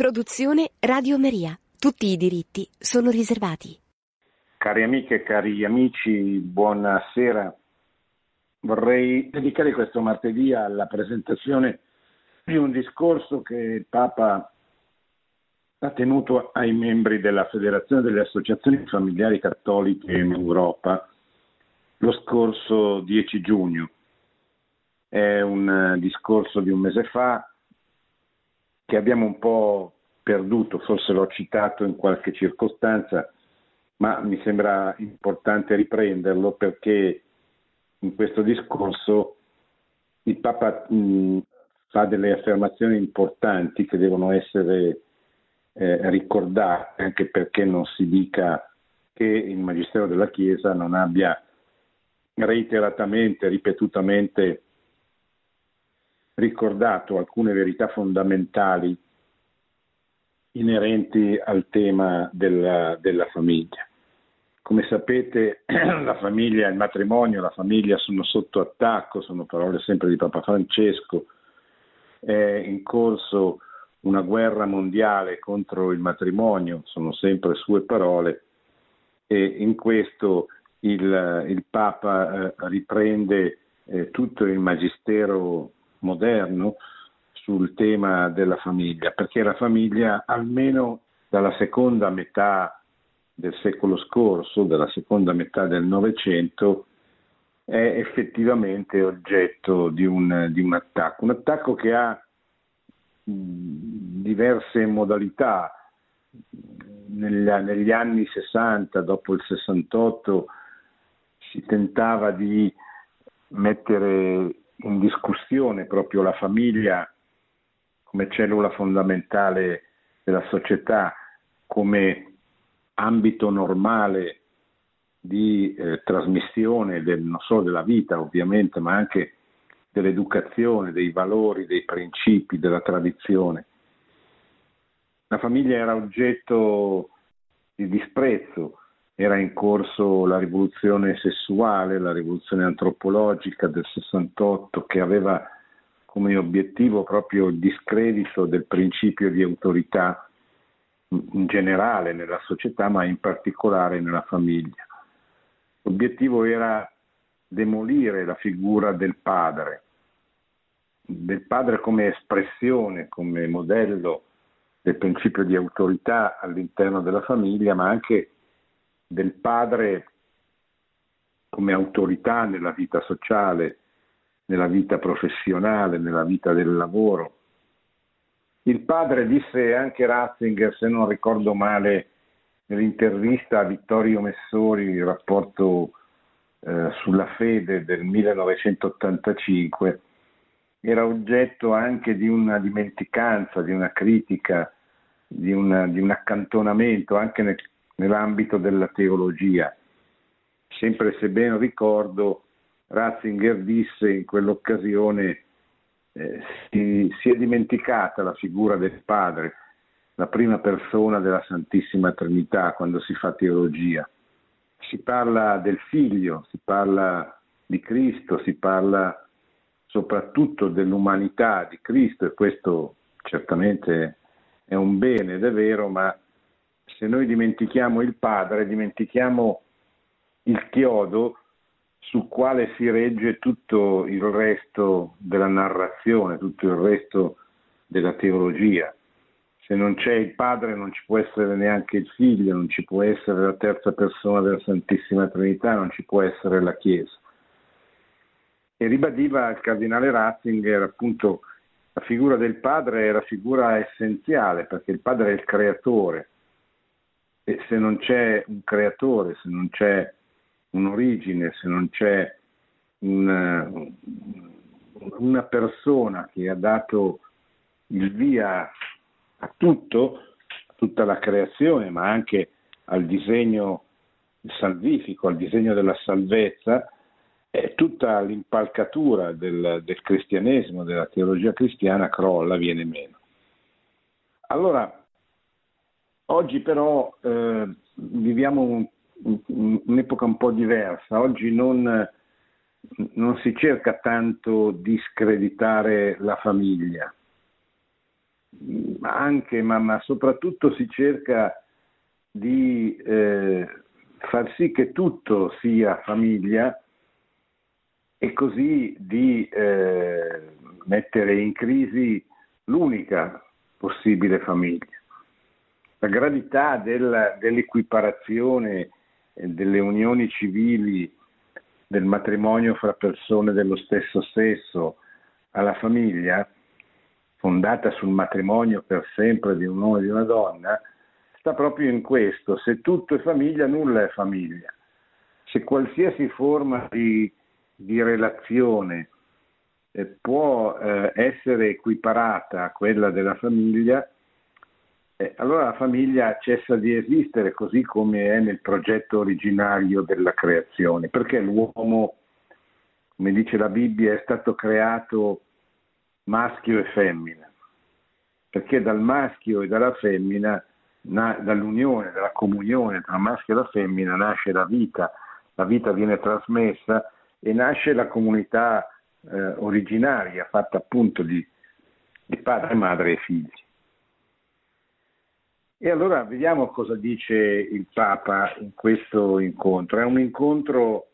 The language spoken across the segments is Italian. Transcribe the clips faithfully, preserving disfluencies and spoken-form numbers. Produzione Radio Maria. Tutti i diritti sono riservati. Cari amiche e cari amici, buonasera. Vorrei dedicare questo martedì alla presentazione di un discorso che il Papa ha tenuto ai membri della Federazione delle Associazioni Familiari Cattoliche in Europa lo scorso dieci giugno. È un discorso di un mese fa che abbiamo un po' perduto, forse l'ho citato in qualche circostanza, ma mi sembra importante riprenderlo perché in questo discorso il Papa mh, fa delle affermazioni importanti che devono essere eh, ricordate, anche perché non si dica che il Magistero della Chiesa non abbia reiteratamente, ripetutamente ricordato alcune verità fondamentali inerenti al tema della, della famiglia. Come sapete, la famiglia, il matrimonio, la famiglia sono sotto attacco, sono parole sempre di Papa Francesco. È in corso una guerra mondiale contro il matrimonio, sono sempre sue parole, e in questo il, il Papa eh, riprende eh, tutto il magistero moderno sul tema della famiglia, perché la famiglia, almeno dalla seconda metà del secolo scorso, dalla seconda metà del Novecento, è effettivamente oggetto di un, di un attacco, un attacco che ha diverse modalità. Nella, negli anni sessanta, dopo il sessantotto, si tentava di mettere in discussione proprio la famiglia come cellula fondamentale della società, come ambito normale di eh, trasmissione del, non solo della vita ovviamente, ma anche dell'educazione, dei valori, dei principi, della tradizione. La famiglia era oggetto di disprezzo. Era in corso la rivoluzione sessuale, la rivoluzione antropologica del sessantotto, che aveva come obiettivo proprio il discredito del principio di autorità in generale nella società, ma in particolare nella famiglia. L'obiettivo era demolire la figura del padre, del padre come espressione, come modello del principio di autorità all'interno della famiglia, ma anche del padre come autorità nella vita sociale, nella vita professionale, nella vita del lavoro. Il padre, disse anche Ratzinger, se non ricordo male, nell'intervista a Vittorio Messori, il rapporto eh, sulla fede del millenovecentottantacinque, era oggetto anche di una dimenticanza, di una critica, di, una, di un accantonamento anche nel nell'ambito della teologia. Sempre, se ben ricordo, Ratzinger disse in quell'occasione eh, si, si è dimenticata la figura del Padre, la prima persona della Santissima Trinità, quando si fa teologia. Si parla del Figlio, si parla di Cristo, si parla soprattutto dell'umanità di Cristo, e questo certamente è un bene, ed è vero, ma se noi dimentichiamo il padre, dimentichiamo il chiodo sul quale si regge tutto il resto della narrazione, tutto il resto della teologia. Se non c'è il padre non ci può essere neanche il figlio, non ci può essere la terza persona della Santissima Trinità, non ci può essere la Chiesa. E ribadiva il cardinale Ratzinger appunto la figura del padre è la figura essenziale, perché il padre è il creatore. E se non c'è un creatore, se non c'è un'origine, se non c'è una, una persona che ha dato il via a tutto, a tutta la creazione, ma anche al disegno salvifico, al disegno della salvezza, eh, tutta l'impalcatura del, del cristianesimo, della teologia cristiana crolla, viene meno. Allora, oggi però eh, viviamo un, un, un'epoca un po' diversa. Oggi non, non si cerca tanto di screditare la famiglia, anche, ma, ma soprattutto si cerca di eh, far sì che tutto sia famiglia e così di eh, mettere in crisi l'unica possibile famiglia. La gravità della, dell'equiparazione delle unioni civili, del matrimonio fra persone dello stesso sesso alla famiglia, fondata sul matrimonio per sempre di un uomo e di una donna, sta proprio in questo: se tutto è famiglia, nulla è famiglia. Se qualsiasi forma di, di relazione eh, può eh, essere equiparata a quella della famiglia, eh, allora la famiglia cessa di esistere, così come è nel progetto originario della creazione, perché l'uomo, come dice la Bibbia, è stato creato maschio e femmina, perché dal maschio e dalla femmina, na- dall'unione, dalla comunione tra maschio e la femmina nasce la vita, la vita viene trasmessa e nasce la comunità eh, originaria, fatta appunto di, di padre, madre e figli. E allora vediamo cosa dice il Papa in questo incontro. È un incontro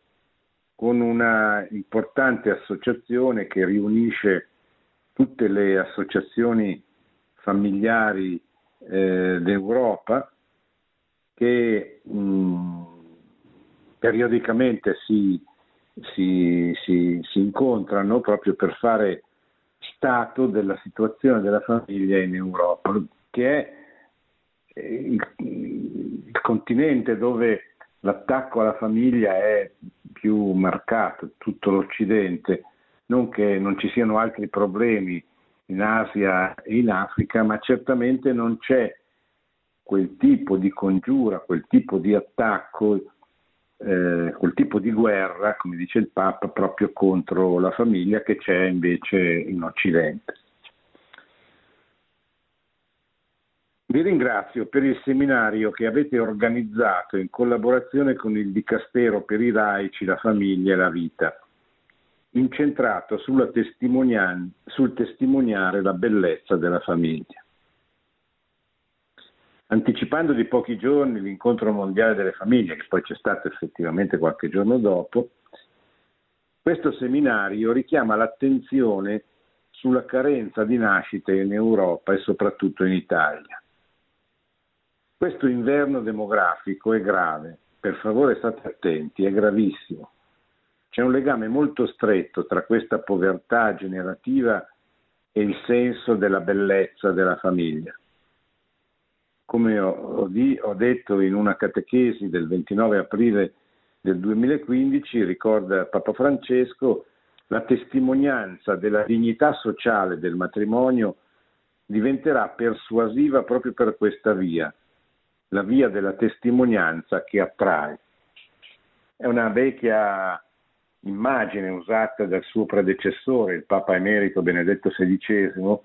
con una importante associazione che riunisce tutte le associazioni familiari eh, d'Europa, che mh, periodicamente si, si, si, si incontrano proprio per fare stato della situazione della famiglia in Europa, che è il, il continente dove l'attacco alla famiglia è più marcato, tutto l'Occidente. Non che non ci siano altri problemi in Asia e in Africa, ma certamente non c'è quel tipo di congiura, quel tipo di attacco, eh, quel tipo di guerra, come dice il Papa, proprio contro la famiglia che c'è invece in Occidente. Vi ringrazio per il seminario che avete organizzato in collaborazione con il Dicastero per i Laici, la famiglia e la vita, incentrato sulla testimonian- sul testimoniare la bellezza della famiglia. Anticipando di pochi giorni l'incontro mondiale delle famiglie, che poi c'è stato effettivamente qualche giorno dopo, questo seminario richiama l'attenzione sulla carenza di nascite in Europa e soprattutto in Italia. Questo inverno demografico è grave, per favore state attenti, è gravissimo. C'è un legame molto stretto tra questa povertà generativa e il senso della bellezza della famiglia. Come ho, ho, di, ho detto in una catechesi del ventinove aprile del duemilaquindici, ricorda Papa Francesco, la testimonianza della dignità sociale del matrimonio diventerà persuasiva proprio per questa via, la via della testimonianza che attrae. È una vecchia immagine usata dal suo predecessore, il Papa Emerito Benedetto sedicesimo,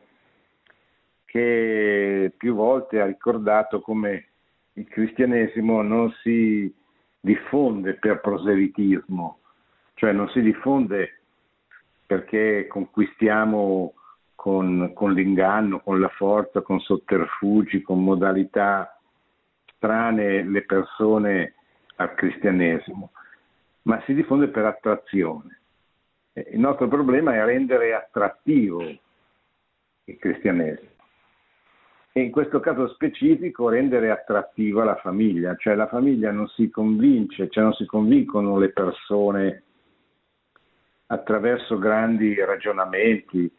che più volte ha ricordato come il cristianesimo non si diffonde per proselitismo, cioè non si diffonde perché conquistiamo con, con l'inganno, con la forza, con sotterfugi, con modalità strane le persone al cristianesimo, ma si diffonde per attrazione. Il nostro problema è rendere attrattivo il cristianesimo, e in questo caso specifico rendere attrattiva la famiglia, cioè la famiglia non si convince, cioè non si convincono le persone attraverso grandi ragionamenti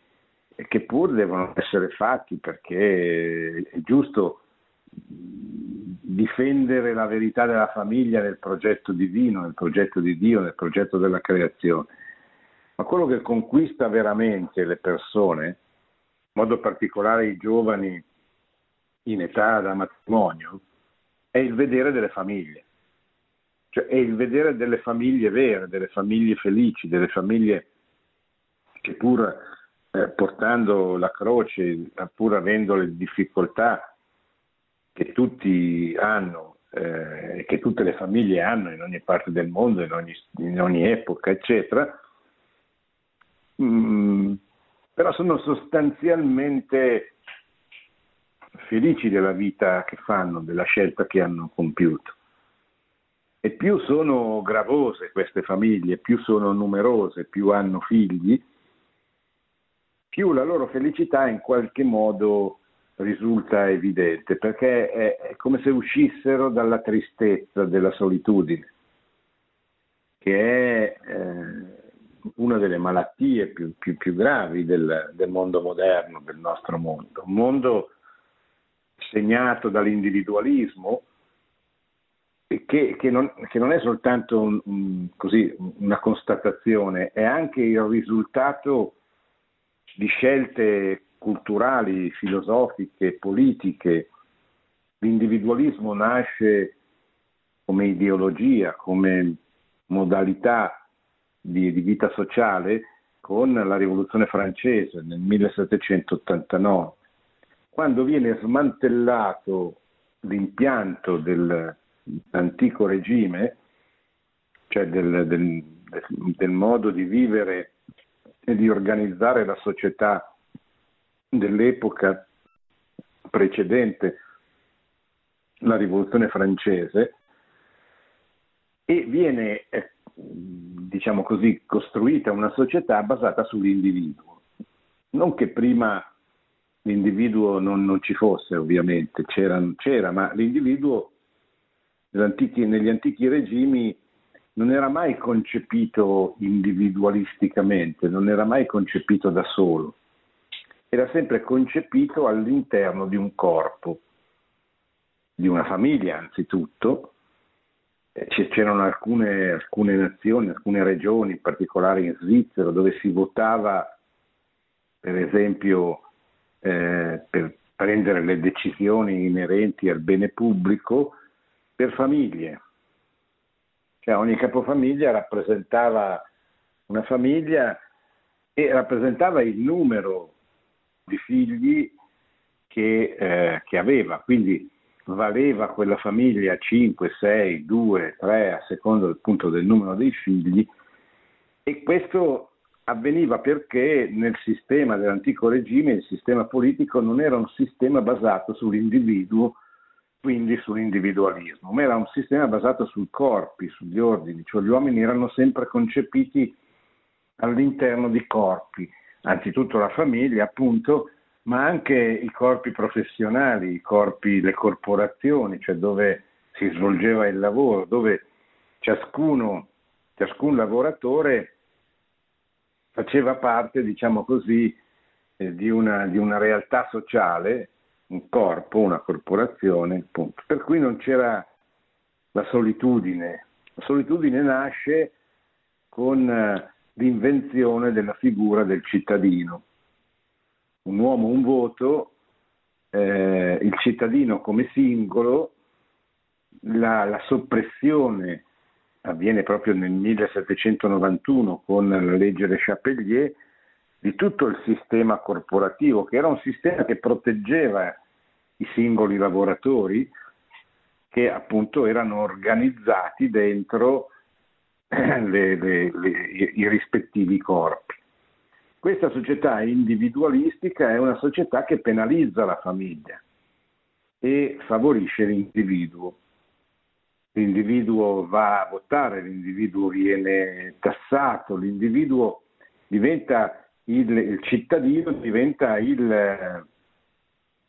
che pur devono essere fatti, perché è giusto difendere la verità della famiglia nel progetto divino, nel progetto di Dio, nel progetto della creazione. Ma quello che conquista veramente le persone, in modo particolare i giovani in età da matrimonio, è il vedere delle famiglie, cioè è il vedere delle famiglie vere, delle famiglie felici, delle famiglie che pur eh, portando la croce, pur avendo le difficoltà che tutti hanno, eh, che tutte le famiglie hanno in ogni parte del mondo, in ogni, in ogni epoca, eccetera, mm, però sono sostanzialmente felici della vita che fanno, della scelta che hanno compiuto. E più sono gravose queste famiglie, più sono numerose, più hanno figli, più la loro felicità in qualche modo risulta evidente, perché è come se uscissero dalla tristezza della solitudine, che è eh, una delle malattie più, più, più gravi del, del mondo moderno, del nostro mondo. Un mondo segnato dall'individualismo, Che, che, non, che non è soltanto un, un, così, una constatazione, è anche il risultato di scelte culturali, filosofiche, politiche. L'individualismo nasce come ideologia, come modalità di, di vita sociale con la Rivoluzione Francese nel millesettecentottantanove, quando viene smantellato l'impianto del l'antico regime, cioè del, del, del modo di vivere e di organizzare la società dell'epoca precedente la Rivoluzione Francese, e viene, diciamo così, costruita una società basata sull'individuo. Non che prima l'individuo non, non ci fosse, ovviamente, c'era, c'era, ma l'individuo negli antichi regimi non era mai concepito individualisticamente, non era mai concepito da solo, era sempre concepito all'interno di un corpo, di una famiglia anzitutto. C'erano alcune, alcune nazioni, alcune regioni, in particolare in Svizzera, dove si votava per esempio eh, per prendere le decisioni inerenti al bene pubblico per famiglie, cioè ogni capofamiglia rappresentava una famiglia e rappresentava il numero di figli che, eh, che aveva, quindi valeva quella famiglia cinque, sei, due, tre a seconda appunto del numero dei figli, e questo avveniva perché nel sistema dell'antico regime il sistema politico non era un sistema basato sull'individuo, quindi sull'individualismo, ma era un sistema basato sui corpi, sugli ordini, cioè gli uomini erano sempre concepiti all'interno di corpi, anzitutto la famiglia appunto, ma anche i corpi professionali, i corpi, le corporazioni, cioè dove si svolgeva il lavoro, dove ciascuno, ciascun lavoratore faceva parte, diciamo così, eh, di una, di una realtà sociale, un corpo, una corporazione, appunto. Per cui non c'era la solitudine. La solitudine nasce con l'invenzione della figura del cittadino. Un uomo, un voto, eh, il cittadino come singolo, la, la soppressione avviene proprio nel millesettecentonovantuno con la legge Le Chapelier, di tutto il sistema corporativo, che era un sistema che proteggeva i singoli lavoratori, che appunto erano organizzati dentro le, le, le, i rispettivi corpi. Questa società individualistica è una società che penalizza la famiglia e favorisce l'individuo. L'individuo va a votare, l'individuo viene tassato, l'individuo diventa Il, il cittadino diventa il,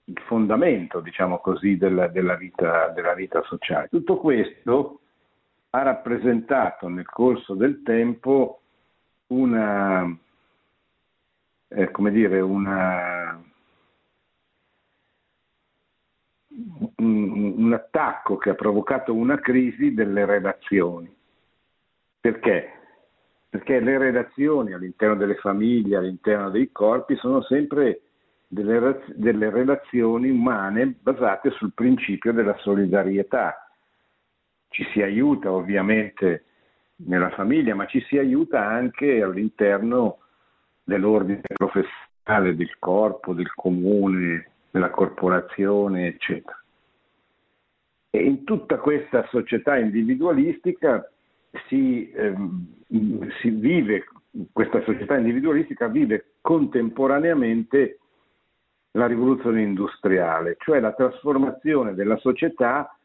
il fondamento, diciamo così, della, della, vita, della vita sociale. Tutto questo ha rappresentato nel corso del tempo una, eh, come dire, una, un, un attacco che ha provocato una crisi delle relazioni. Perché? Perché le relazioni all'interno delle famiglie, all'interno dei corpi, sono sempre delle, delle relazioni umane basate sul principio della solidarietà. Ci si aiuta ovviamente nella famiglia, ma ci si aiuta anche all'interno dell'ordine professionale, del corpo, del comune, della corporazione, eccetera. E in tutta questa società individualistica Si, ehm, si vive, questa società individualistica vive contemporaneamente la rivoluzione industriale, cioè la trasformazione della società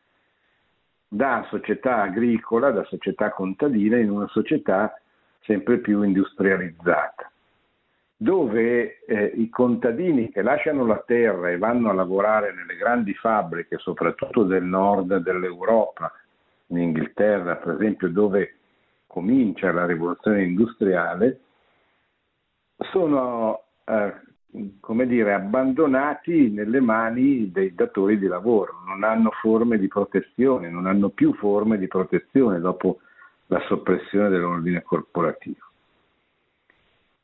da società agricola, da società contadina, in una società sempre più industrializzata, dove eh, i contadini che lasciano la terra e vanno a lavorare nelle grandi fabbriche, soprattutto del nord dell'Europa, in Inghilterra per esempio, dove comincia la rivoluzione industriale, sono eh, come dire, abbandonati nelle mani dei datori di lavoro, non hanno forme di protezione, non hanno più forme di protezione dopo la soppressione dell'ordine corporativo.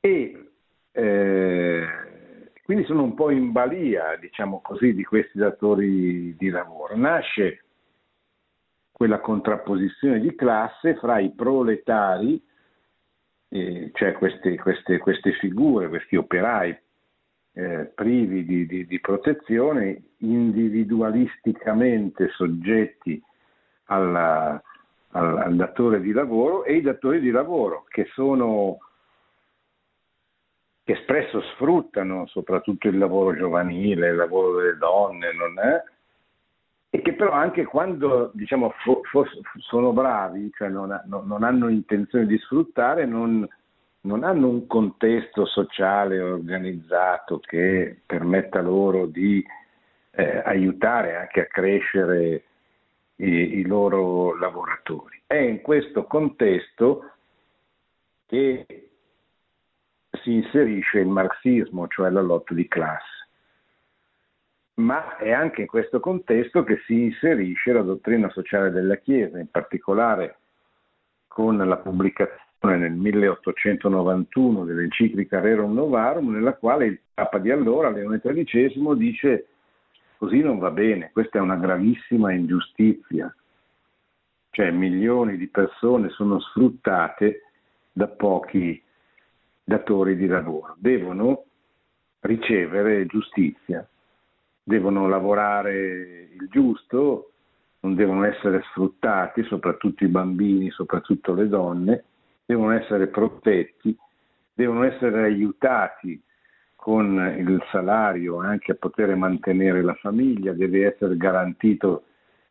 E eh, quindi sono un po' in balia, diciamo così, di questi datori di lavoro. Nasce quella contrapposizione di classe fra i proletari, eh, cioè queste, queste, queste figure, questi operai eh, privi di, di, di protezione, individualisticamente soggetti alla, al, al datore di lavoro, e i datori di lavoro che sono che spesso sfruttano soprattutto il lavoro giovanile, il lavoro delle donne, non è? E che però anche quando, diciamo, fo- fo- sono bravi, cioè non, ha, no, non hanno intenzione di sfruttare, non, non hanno un contesto sociale organizzato che permetta loro di eh, aiutare anche a crescere i, i loro lavoratori. È in questo contesto che si inserisce il marxismo, cioè la lotta di classe. Ma è anche in questo contesto che si inserisce la dottrina sociale della Chiesa, in particolare con la pubblicazione nel milleottocentonovantuno dell'enciclica Rerum Novarum, nella quale il Papa di allora, Leone tredicesimo, dice: così non va bene, questa è una gravissima ingiustizia, cioè milioni di persone sono sfruttate da pochi datori di lavoro, devono ricevere giustizia. Devono lavorare il giusto, non devono essere sfruttati, soprattutto i bambini, soprattutto le donne, devono essere protetti, devono essere aiutati con il salario anche a poter mantenere la famiglia, deve essere garantito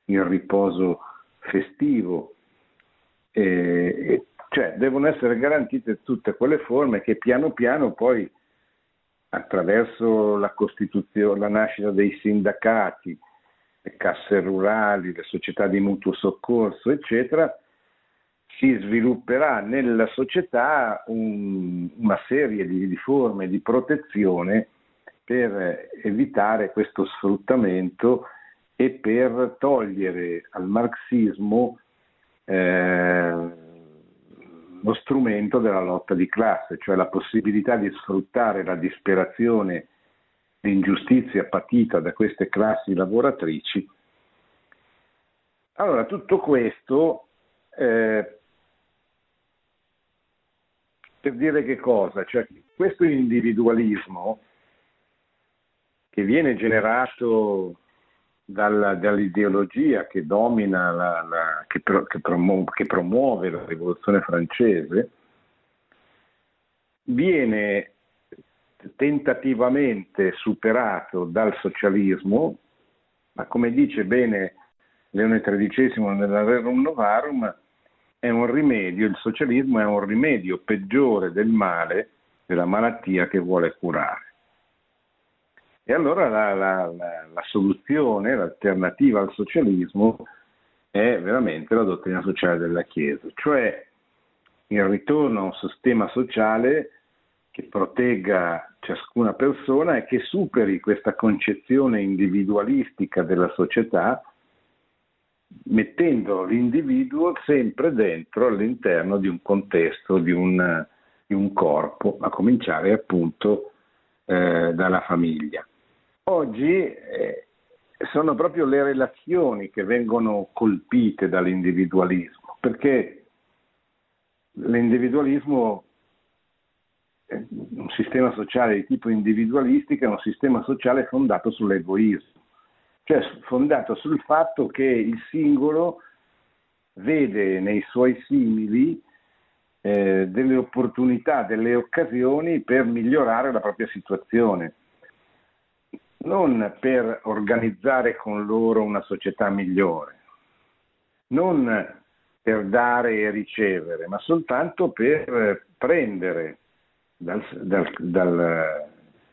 il riposo festivo, eh, cioè devono essere garantite tutte quelle forme che piano piano poi, attraverso la Costituzione, la nascita dei sindacati, le casse rurali, le società di mutuo soccorso, eccetera, si svilupperà nella società un, una serie di, di forme di protezione per evitare questo sfruttamento e per togliere al marxismo eh, lo strumento della lotta di classe, cioè la possibilità di sfruttare la disperazione, l'ingiustizia patita da queste classi lavoratrici. Allora, tutto questo eh, per dire che cosa? Cioè, questo individualismo che viene generato Dalla, dall'ideologia che domina, la, la, che, pro, che, promuove, che promuove la rivoluzione francese, viene tentativamente superato dal socialismo, ma come dice bene Leone tredicesimo nella Rerum Novarum, è un rimedio, il socialismo è un rimedio peggiore del male, della malattia che vuole curare. E allora la, la, la, la soluzione, l'alternativa al socialismo è veramente la dottrina sociale della Chiesa, cioè il ritorno a un sistema sociale che protegga ciascuna persona e che superi questa concezione individualistica della società, mettendo l'individuo sempre dentro, all'interno di un contesto, di un, di un corpo, a cominciare appunto eh, dalla famiglia. Oggi eh, sono proprio le relazioni che vengono colpite dall'individualismo, perché l'individualismo, eh, un sistema sociale di tipo individualistico, è un sistema sociale fondato sull'egoismo, cioè fondato sul fatto che il singolo vede nei suoi simili eh, delle opportunità, delle occasioni per migliorare la propria situazione. non per organizzare con loro una società migliore, non per dare e ricevere, ma soltanto per prendere dal, dal, dal,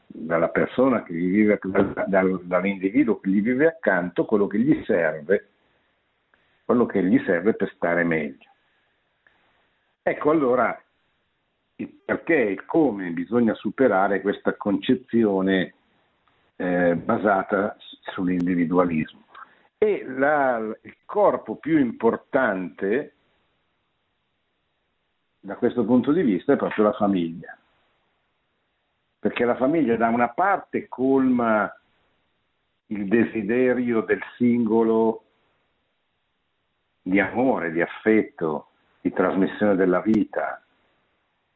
dalla persona che gli vive, dal, dal, dall'individuo che gli vive accanto, quello che gli serve, quello che gli serve per stare meglio. Ecco allora il perché e come bisogna superare questa concezione eh, basata sull'individualismo. E la, il corpo più importante da questo punto di vista è proprio la famiglia, perché la famiglia da una parte colma il desiderio del singolo di amore, di affetto, di trasmissione della vita,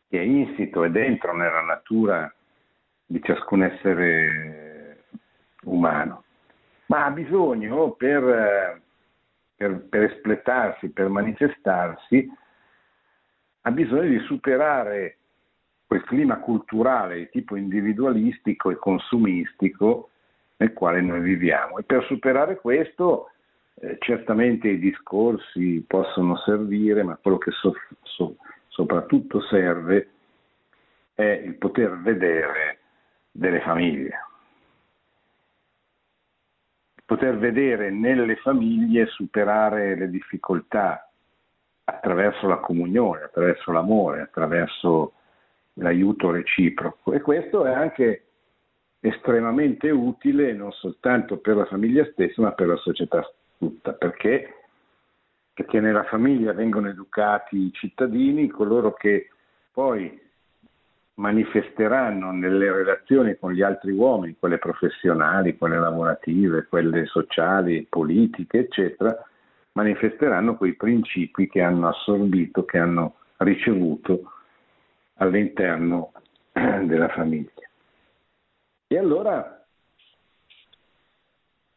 che è insito e dentro nella natura di ciascun essere umano. Ma ha bisogno per, per, per espletarsi, per manifestarsi, ha bisogno di superare quel clima culturale di tipo individualistico e consumistico nel quale noi viviamo. E per superare questo eh, certamente i discorsi possono servire, ma quello che so, so, soprattutto serve è il poter vedere delle famiglie. Poter vedere nelle famiglie superare le difficoltà attraverso la comunione, attraverso l'amore, attraverso l'aiuto reciproco. E questo è anche estremamente utile non soltanto per la famiglia stessa, ma per la società tutta, perché, perché nella famiglia vengono educati i cittadini, coloro che poi manifesteranno nelle relazioni con gli altri uomini, quelle professionali, quelle lavorative, quelle sociali, politiche, eccetera, manifesteranno quei principi che hanno assorbito, che hanno ricevuto all'interno della famiglia. E allora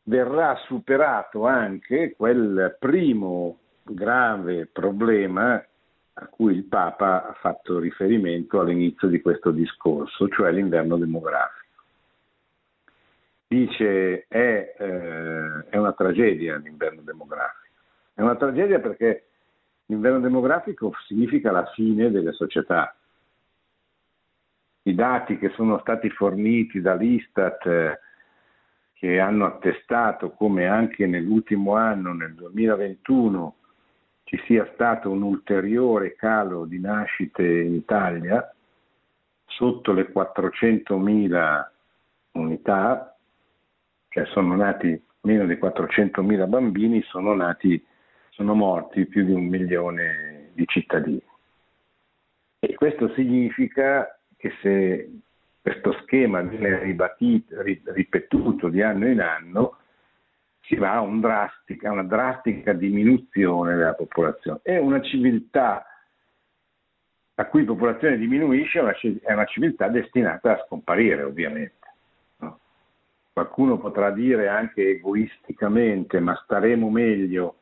verrà superato anche quel primo grave problema a cui il Papa ha fatto riferimento all'inizio di questo discorso, cioè l'inverno demografico. Dice è, eh, è una tragedia l'inverno demografico. È una tragedia perché l'inverno demografico significa la fine delle società. I dati che sono stati forniti dall'Istat, eh, che hanno attestato come anche nell'ultimo anno, nel duemilaventuno, ci sia stato un ulteriore calo di nascite in Italia, sotto le quattrocentomila unità, cioè sono nati meno di quattrocentomila bambini, sono nati, sono morti più di un milione di cittadini. E questo significa che se questo schema viene ribatito, ripetuto di anno in anno, si va a un drastica, una drastica diminuzione della popolazione. E una civiltà la cui popolazione diminuisce è una civiltà destinata a scomparire, ovviamente. No? Qualcuno potrà dire anche egoisticamente, ma staremo meglio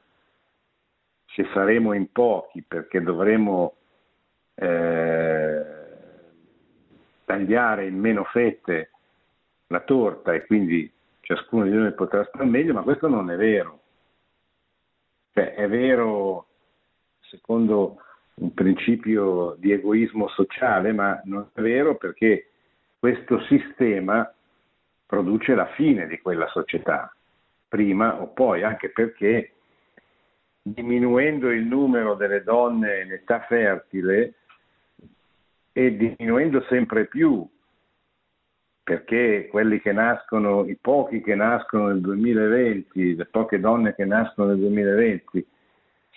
se saremo in pochi, perché dovremo eh, tagliare in meno fette la torta e quindi ciascuno di noi potrà stare meglio, ma questo non è vero. Cioè, è vero secondo un principio di egoismo sociale, ma non è vero perché questo sistema produce la fine di quella società, prima o poi, anche perché diminuendo il numero delle donne in età fertile e diminuendo sempre più, perché quelli che nascono, i pochi che nascono nel duemilaventi, le poche donne che nascono nel duemilaventi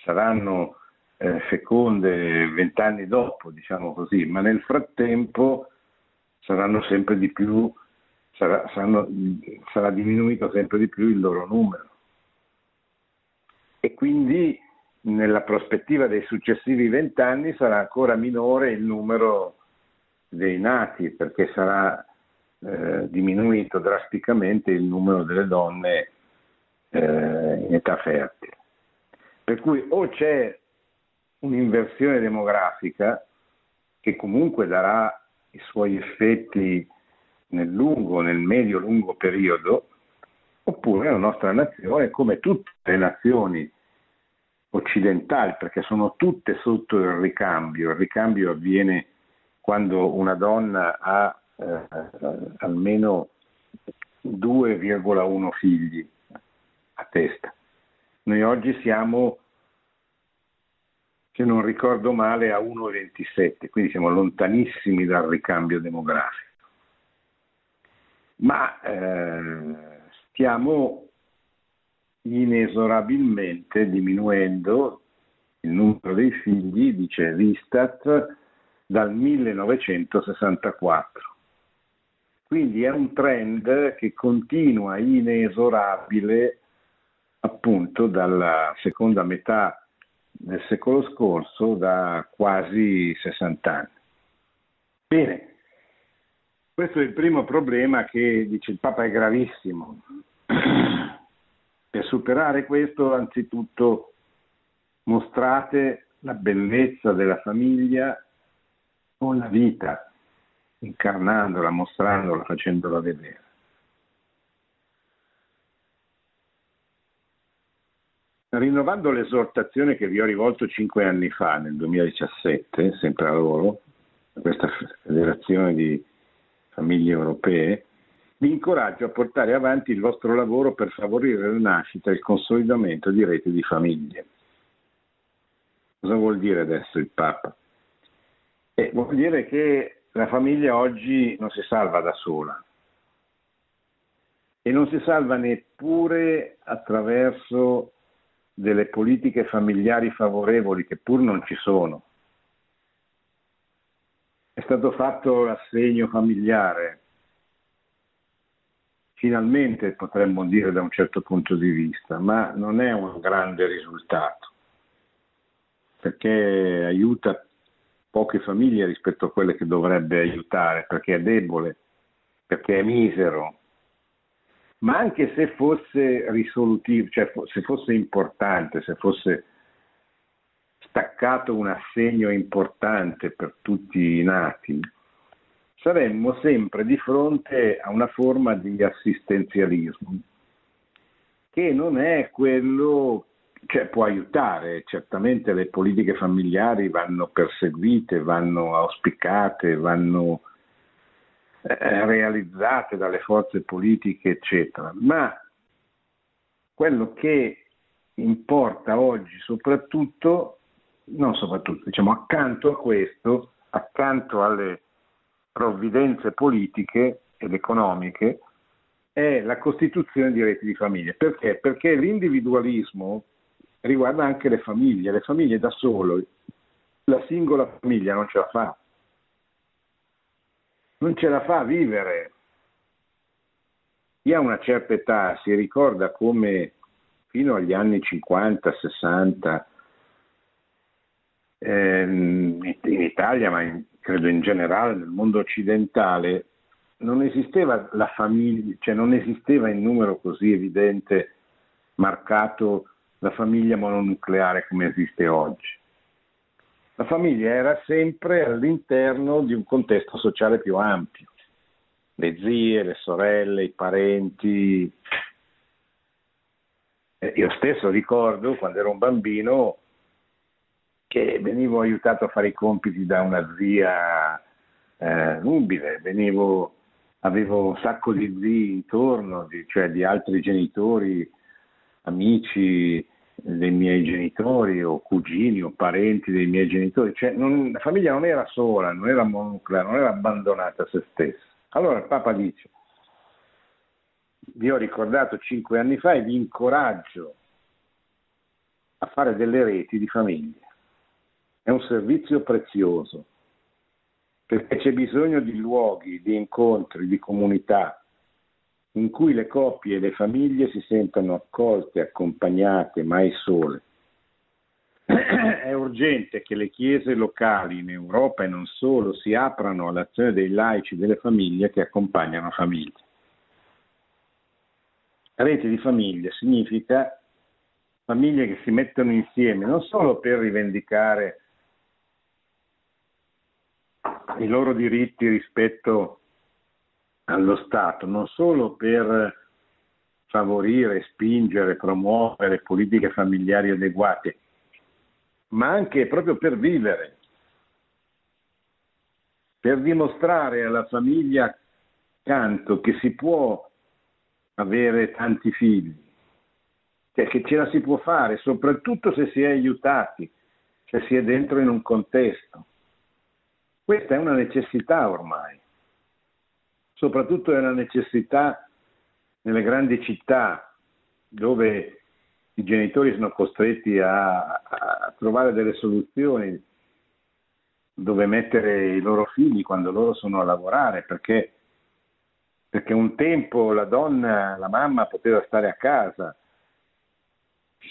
saranno eh, feconde vent'anni dopo, diciamo così, ma nel frattempo saranno sempre di più, sarà, saranno, sarà diminuito sempre di più il loro numero. E quindi nella prospettiva dei successivi vent'anni sarà ancora minore il numero dei nati, perché sarà Eh, diminuito drasticamente il numero delle donne eh, in età fertile. Per cui o c'è un'inversione demografica che comunque darà i suoi effetti nel lungo, nel medio-lungo periodo, oppure la nostra nazione, come tutte le nazioni occidentali, perché sono tutte sotto il ricambio. Il ricambio avviene quando una donna ha eh, almeno due virgola uno figli a testa. Noi oggi siamo, se non ricordo male, a uno virgola ventisette, quindi siamo lontanissimi dal ricambio demografico. Ma eh, stiamo inesorabilmente diminuendo il numero dei figli, dice l'Istat, dal millenovecentosessantaquattro. Quindi è un trend che continua inesorabile, appunto, dalla seconda metà del secolo scorso, da quasi sessant'anni. Bene, questo è il primo problema che, dice il Papa, è gravissimo. Per superare questo, anzitutto mostrate la bellezza della famiglia con la vita, incarnandola, mostrandola, facendola vedere. Rinnovando l'esortazione che vi ho rivolto cinque anni fa, nel duemiladiciassette, sempre a loro, a questa Federazione di Famiglie Europee, vi incoraggio a portare avanti il vostro lavoro per favorire la nascita e il consolidamento di reti di famiglie. Cosa vuol dire adesso il Papa? Eh, vuol dire che la famiglia oggi non si salva da sola e non si salva neppure attraverso delle politiche familiari favorevoli, che pur non ci sono. È stato fatto l'assegno familiare, finalmente potremmo dire da un certo punto di vista, ma non è un grande risultato, perché aiuta poche famiglie rispetto a quelle che dovrebbe aiutare, perché è debole, perché è misero. Ma anche se fosse risolutivo, cioè se fosse importante, se fosse staccato un assegno importante per tutti i nati, saremmo sempre di fronte a una forma di assistenzialismo che non è quello. Cioè, può aiutare, certamente le politiche familiari vanno perseguite, vanno auspicate, vanno eh, realizzate dalle forze politiche, eccetera, ma quello che importa oggi soprattutto, non soprattutto, diciamo accanto a questo, accanto alle provvidenze politiche ed economiche, è la costituzione di reti di famiglie. Perché? Perché l'individualismo riguarda anche le famiglie, le famiglie da solo, la singola famiglia non ce la fa, non ce la fa a vivere. Chi ha una certa età si ricorda come fino agli anni cinquanta sessanta, ehm, in Italia, ma in, credo in generale nel mondo occidentale, non esisteva la famiglia, cioè non esisteva in numero così evidente, marcato, la famiglia mononucleare come esiste oggi. La famiglia era sempre all'interno di un contesto sociale più ampio. Le zie, le sorelle, i parenti. Io stesso ricordo, quando ero un bambino, che venivo aiutato a fare i compiti da una zia eh, nubile, venivo, avevo un sacco di zii intorno, di, cioè di altri genitori, amici dei miei genitori o cugini o parenti dei miei genitori, cioè non, la famiglia non era sola, non era mononucleare, non era abbandonata a se stessa. Allora il Papa dice: vi ho ricordato cinque anni fa e vi incoraggio a fare delle reti di famiglia. È un servizio prezioso, perché c'è bisogno di luoghi, di incontri, di comunità in cui le coppie e le famiglie si sentano accolte, accompagnate, mai sole. È urgente che le chiese locali in Europa e non solo si aprano all'azione dei laici, delle famiglie che accompagnano famiglie. Rete di famiglie significa famiglie che si mettono insieme non solo per rivendicare i loro diritti rispetto allo Stato, non solo per favorire, spingere, promuovere politiche familiari adeguate, ma anche proprio per vivere, per dimostrare alla famiglia accanto che si può avere tanti figli, cioè che ce la si può fare, soprattutto se si è aiutati, se si è dentro in un contesto. Questa è una necessità ormai, soprattutto è una necessità nelle grandi città, dove i genitori sono costretti a, a trovare delle soluzioni dove mettere i loro figli quando loro sono a lavorare, perché, perché un tempo la donna, la mamma poteva stare a casa,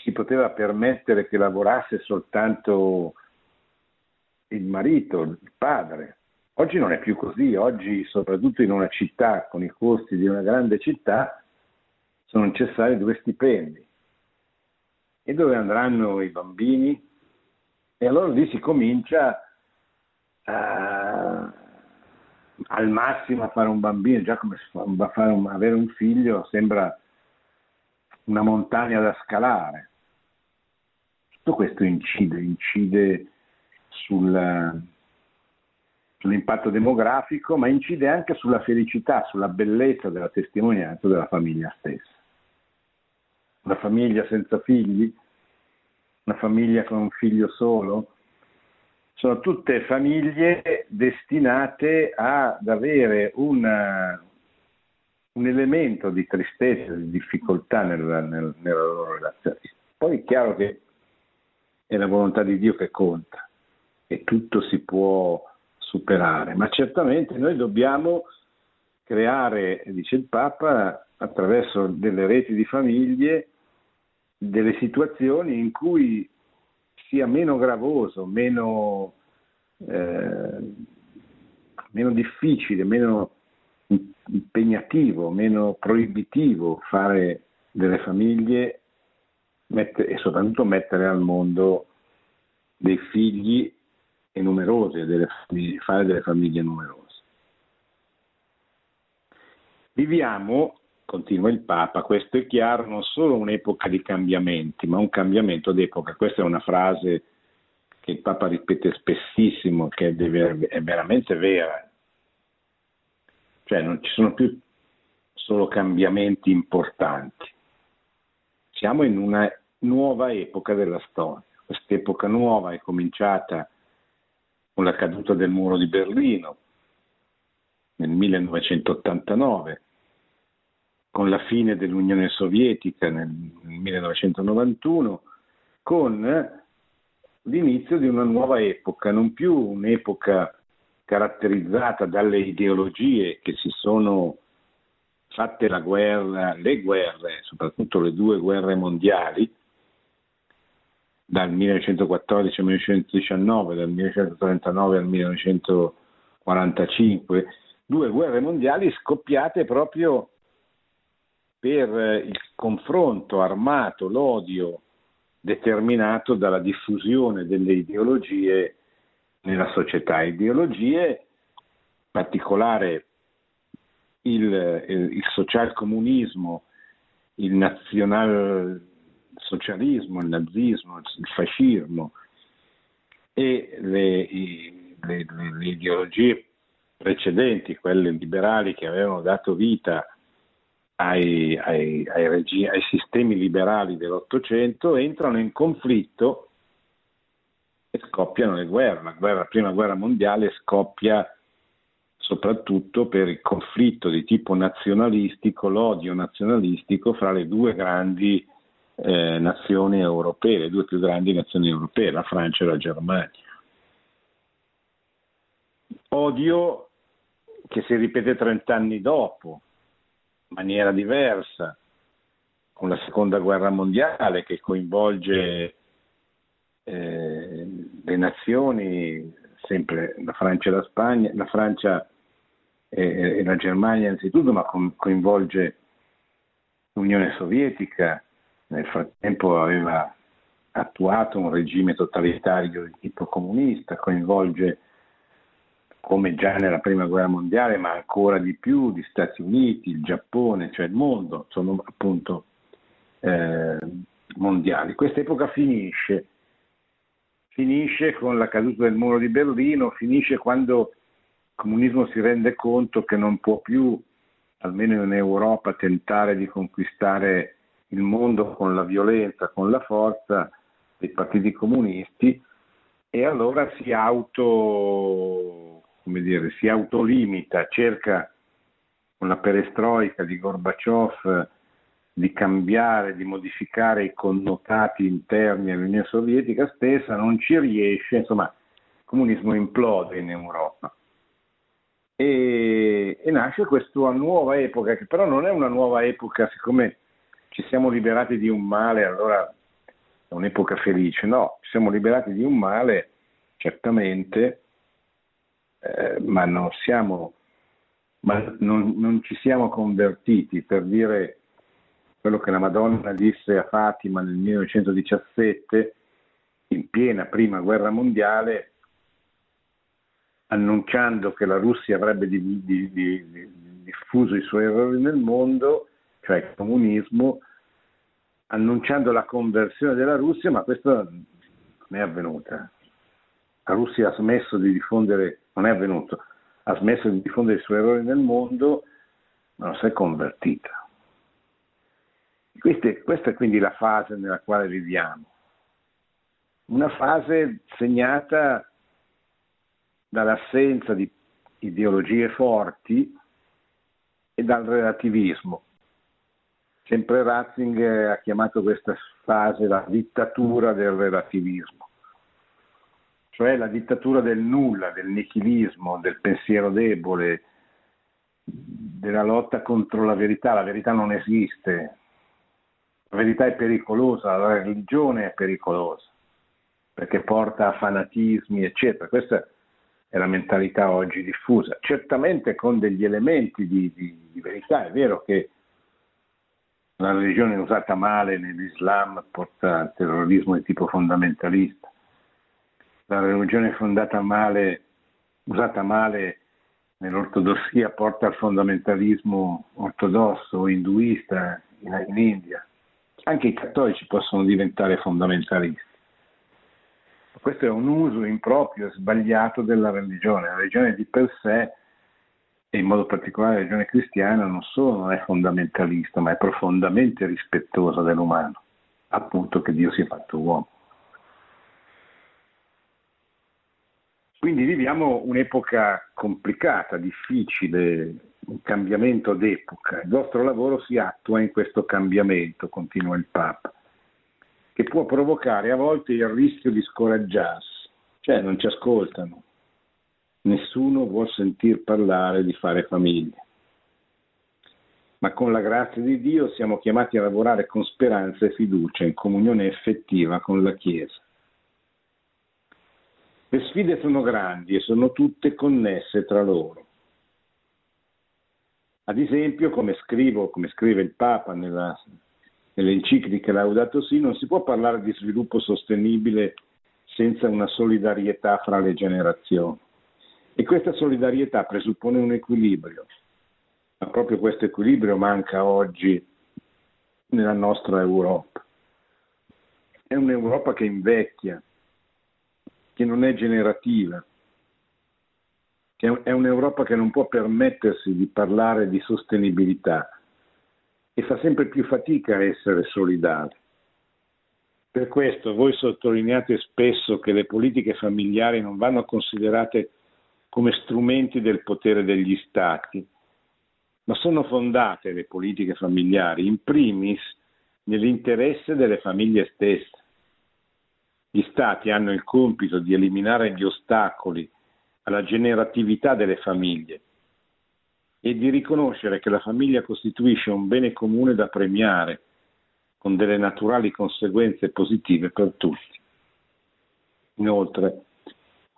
si poteva permettere che lavorasse soltanto il marito, il padre. Oggi non è più così, oggi soprattutto in una città, con i costi di una grande città, sono necessari due stipendi. E dove andranno i bambini? E allora lì si comincia a, al massimo a fare un bambino, già come fare un, avere un figlio sembra una montagna da scalare. Tutto questo incide, incide sulla... sull'impatto demografico, ma incide anche sulla felicità, sulla bellezza della testimonianza della famiglia stessa. Una famiglia senza figli, una famiglia con un figlio solo, sono tutte famiglie destinate ad avere una, un elemento di tristezza, di difficoltà nella, nella loro relazione. Poi è chiaro che è la volontà di Dio che conta e tutto si può superare, ma certamente noi dobbiamo creare, dice il Papa, attraverso delle reti di famiglie, delle situazioni in cui sia meno gravoso, meno, eh, meno difficile, meno impegnativo, meno proibitivo fare delle famiglie mette, e soprattutto mettere al mondo dei figli e numerose, delle famiglie, fare delle famiglie numerose. Viviamo, continua il Papa, questo è chiaro, non solo un'epoca di cambiamenti, ma un cambiamento d'epoca. Questa è una frase che il Papa ripete spessissimo, che è veramente vera. Cioè non ci sono più solo cambiamenti importanti. Siamo in una nuova epoca della storia. Quest'epoca nuova è cominciata con la caduta del muro di Berlino nel millenovecentottantanove, con la fine dell'Unione Sovietica nel millenovecentonovantuno, con l'inizio di una nuova epoca, non più un'epoca caratterizzata dalle ideologie che si sono fatte la guerra, le guerre, soprattutto le due guerre mondiali, dal millenovecentoquattordici al millenovecentodiciannove, dal millenovecentotrentanove al millenovecentoquarantacinque, due guerre mondiali scoppiate proprio per il confronto armato, l'odio determinato dalla diffusione delle ideologie nella società. Ideologie, in particolare il, il socialcomunismo, il nazional socialismo, il nazismo, il fascismo e le, le, le ideologie precedenti, quelle liberali che avevano dato vita ai, ai, ai, regi- ai sistemi liberali dell'Ottocento, entrano in conflitto e scoppiano le guerre. La, guerra, la prima guerra mondiale scoppia soprattutto per il conflitto di tipo nazionalistico, l'odio nazionalistico fra le due grandi Eh, nazioni europee, le due più grandi nazioni europee, la Francia e la Germania. Odio che si ripete trent'anni dopo, in maniera diversa, con la seconda guerra mondiale che coinvolge eh, le nazioni, sempre la Francia e la Spagna, la Francia e, e la Germania innanzitutto, ma coinvolge l'Unione Sovietica. Nel frattempo aveva attuato un regime totalitario di tipo comunista, coinvolge come già nella prima guerra mondiale, ma ancora di più, gli Stati Uniti, il Giappone, cioè il mondo, sono appunto eh, mondiali. Questa epoca finisce, finisce con la caduta del muro di Berlino, finisce quando il comunismo si rende conto che non può più, almeno in Europa, tentare di conquistare il mondo con la violenza, con la forza dei partiti comunisti, e allora si auto, come dire, si autolimita, cerca con la perestroica di Gorbaciov di cambiare, di modificare i connotati interni all'Unione Sovietica stessa, non ci riesce, insomma il comunismo implode in Europa. E, e nasce questa nuova epoca, che però non è una nuova epoca, siccome ci siamo liberati di un male, allora è un'epoca felice, no, ci siamo liberati di un male, certamente, eh, ma non siamo, ma non, non ci siamo convertiti, per dire quello che la Madonna disse a Fatima nel millenovecentodiciassette, in piena prima guerra mondiale, annunciando che la Russia avrebbe di, di, di, di diffuso i suoi errori nel mondo, cioè il comunismo, annunciando la conversione della Russia, ma questo non è avvenuta. La Russia ha smesso di diffondere, non è avvenuto, ha smesso di diffondere i suoi errori nel mondo, ma non si è convertita. Questa è, questa è quindi la fase nella quale viviamo. Una fase segnata dall'assenza di ideologie forti e dal relativismo. Sempre Ratzinger ha chiamato questa fase la dittatura del relativismo, cioè la dittatura del nulla, del nichilismo, del pensiero debole, della lotta contro la verità. La verità non esiste, la verità è pericolosa, la religione è pericolosa, perché porta a fanatismi, eccetera. Questa è la mentalità oggi diffusa, certamente con degli elementi di, di, di verità. È vero che la religione usata male nell'Islam porta al terrorismo di tipo fondamentalista. La religione fondata male, usata male nell'ortodossia porta al fondamentalismo ortodosso, induista in, in India. Anche i cattolici possono diventare fondamentalisti. Questo è un uso improprio e sbagliato della religione. La religione di per sé, e in modo particolare la religione cristiana, non solo non è fondamentalista, ma è profondamente rispettosa dell'umano, appunto che Dio si è fatto uomo. Quindi viviamo un'epoca complicata, difficile, un cambiamento d'epoca. Il vostro lavoro si attua in questo cambiamento, continua il Papa, che può provocare a volte il rischio di scoraggiarsi, cioè non ci ascoltano. Nessuno vuol sentir parlare di fare famiglia. Ma con la grazia di Dio siamo chiamati a lavorare con speranza e fiducia, in comunione effettiva con la Chiesa. Le sfide sono grandi e sono tutte connesse tra loro. Ad esempio, come scrivo, come scrive il Papa nella, nell'enciclica Laudato Si', non si può parlare di sviluppo sostenibile senza una solidarietà fra le generazioni. E questa solidarietà presuppone un equilibrio, ma proprio questo equilibrio manca oggi nella nostra Europa. È un'Europa che invecchia, che non è generativa, che è un'Europa che non può permettersi di parlare di sostenibilità e fa sempre più fatica a essere solidale. Per questo voi sottolineate spesso che le politiche familiari non vanno considerate come strumenti del potere degli Stati, ma sono fondate le politiche familiari, in primis nell'interesse delle famiglie stesse. Gli Stati hanno il compito di eliminare gli ostacoli alla generatività delle famiglie e di riconoscere che la famiglia costituisce un bene comune da premiare, con delle naturali conseguenze positive per tutti. Inoltre,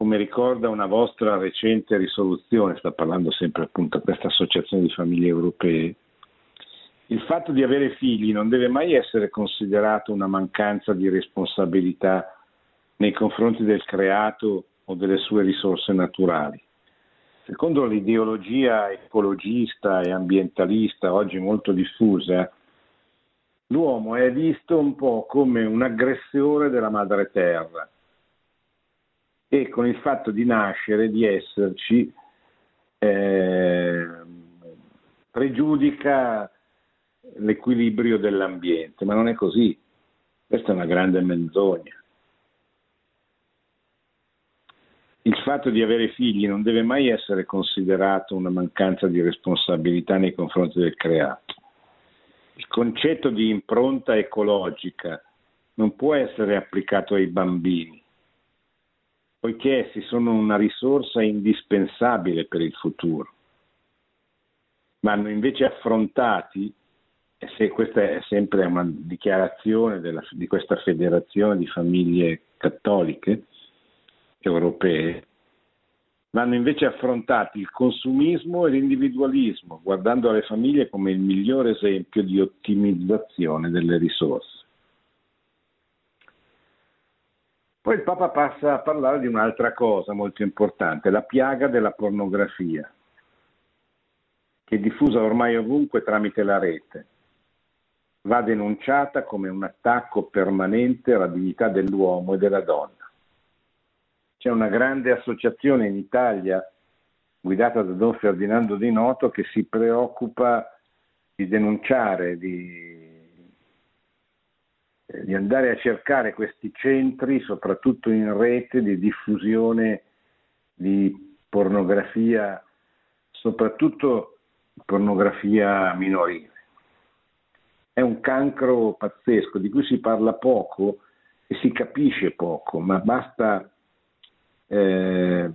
come ricorda una vostra recente risoluzione, sta parlando sempre appunto a questa associazione di famiglie europee, il fatto di avere figli non deve mai essere considerato una mancanza di responsabilità nei confronti del creato o delle sue risorse naturali, Secondo l'ideologia ecologista e ambientalista oggi molto diffusa, l'uomo è visto un po' come un aggressore della madre terra e con il fatto di nascere, di esserci, eh, pregiudica l'equilibrio dell'ambiente, ma non è così. Questa è una grande menzogna. Il fatto di avere figli non deve mai essere considerato una mancanza di responsabilità nei confronti del creato. Il concetto di impronta ecologica non può essere applicato ai bambini, poiché essi sono una risorsa indispensabile per il futuro. Vanno invece affrontati, e se questa è sempre una dichiarazione della, di questa federazione di famiglie cattoliche europee, vanno invece affrontati il consumismo e l'individualismo, guardando alle famiglie come il migliore esempio di ottimizzazione delle risorse. Poi il Papa passa a parlare di un'altra cosa molto importante, la piaga della pornografia, che è diffusa ormai ovunque tramite la rete. Va denunciata come un attacco permanente alla dignità dell'uomo e della donna. C'è una grande associazione in Italia, guidata da Don Ferdinando Di Noto, che si preoccupa di denunciare, di, di andare a cercare questi centri, soprattutto in rete, di diffusione di pornografia, soprattutto pornografia minorile. È un cancro pazzesco di cui si parla poco e si capisce poco, ma basta, eh,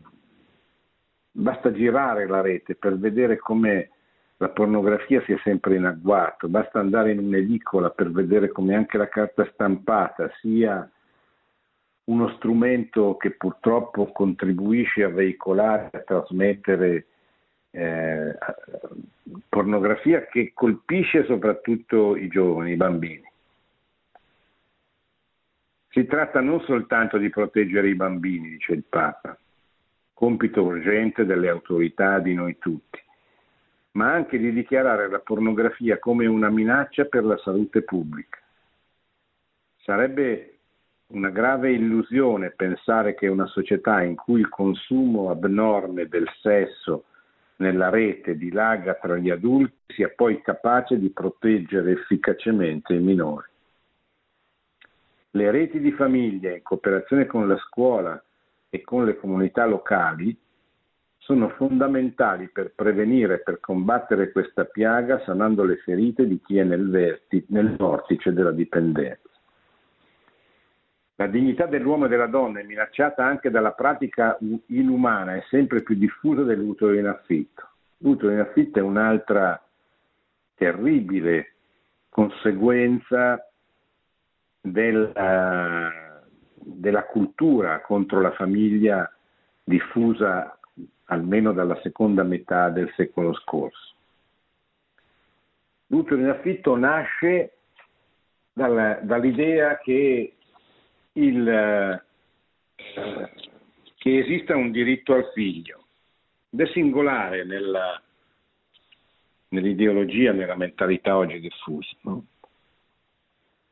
basta girare la rete per vedere come la pornografia sia sempre in agguato, basta andare in un'edicola per vedere come anche la carta stampata sia uno strumento che purtroppo contribuisce a veicolare, a trasmettere Eh, pornografia che colpisce soprattutto i giovani, i bambini. Si tratta non soltanto di proteggere i bambini, dice il Papa, compito urgente delle autorità, di noi tutti, ma anche di dichiarare la pornografia come una minaccia per la salute pubblica. Sarebbe una grave illusione pensare che una società in cui il consumo abnorme del sesso nella rete dilaga tra gli adulti sia poi capace di proteggere efficacemente i minori. Le reti di famiglia, in cooperazione con la scuola e con le comunità locali, sono fondamentali per prevenire, per combattere questa piaga, sanando le ferite di chi è nel vertice, nel vortice della dipendenza. La dignità dell'uomo e della donna è minacciata anche dalla pratica inumana e sempre più diffusa dell'utero in affitto. L'utero in affitto è un'altra terribile conseguenza della, della cultura contro la famiglia diffusa almeno dalla seconda metà del secolo scorso. L'utero in affitto nasce dalla, dall'idea che Il, eh, che esista un diritto al figlio, ed è singolare nella, nell'ideologia, nella mentalità oggi diffusa, no?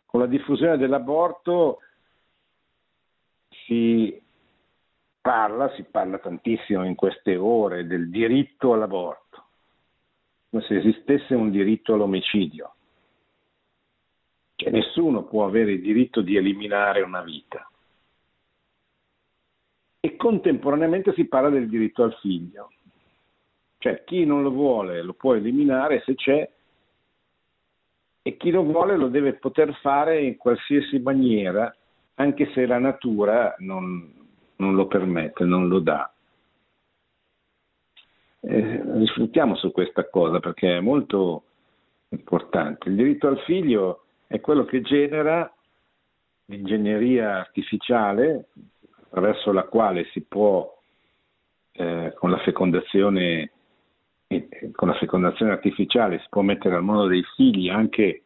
Con la diffusione dell'aborto si parla, si parla tantissimo in queste ore del diritto all'aborto, come se esistesse un diritto all'omicidio. Cioè, nessuno può avere il diritto di eliminare una vita. E contemporaneamente si parla del diritto al figlio. Cioè, chi non lo vuole lo può eliminare se c'è, e chi lo vuole lo deve poter fare in qualsiasi maniera, anche se la natura non, non lo permette, non lo dà. Eh, riflettiamo su questa cosa perché è molto importante. Il diritto al figlio è quello che genera l'ingegneria artificiale, attraverso la quale si può, eh, con la fecondazione eh, con la fecondazione artificiale, si può mettere al mondo dei figli anche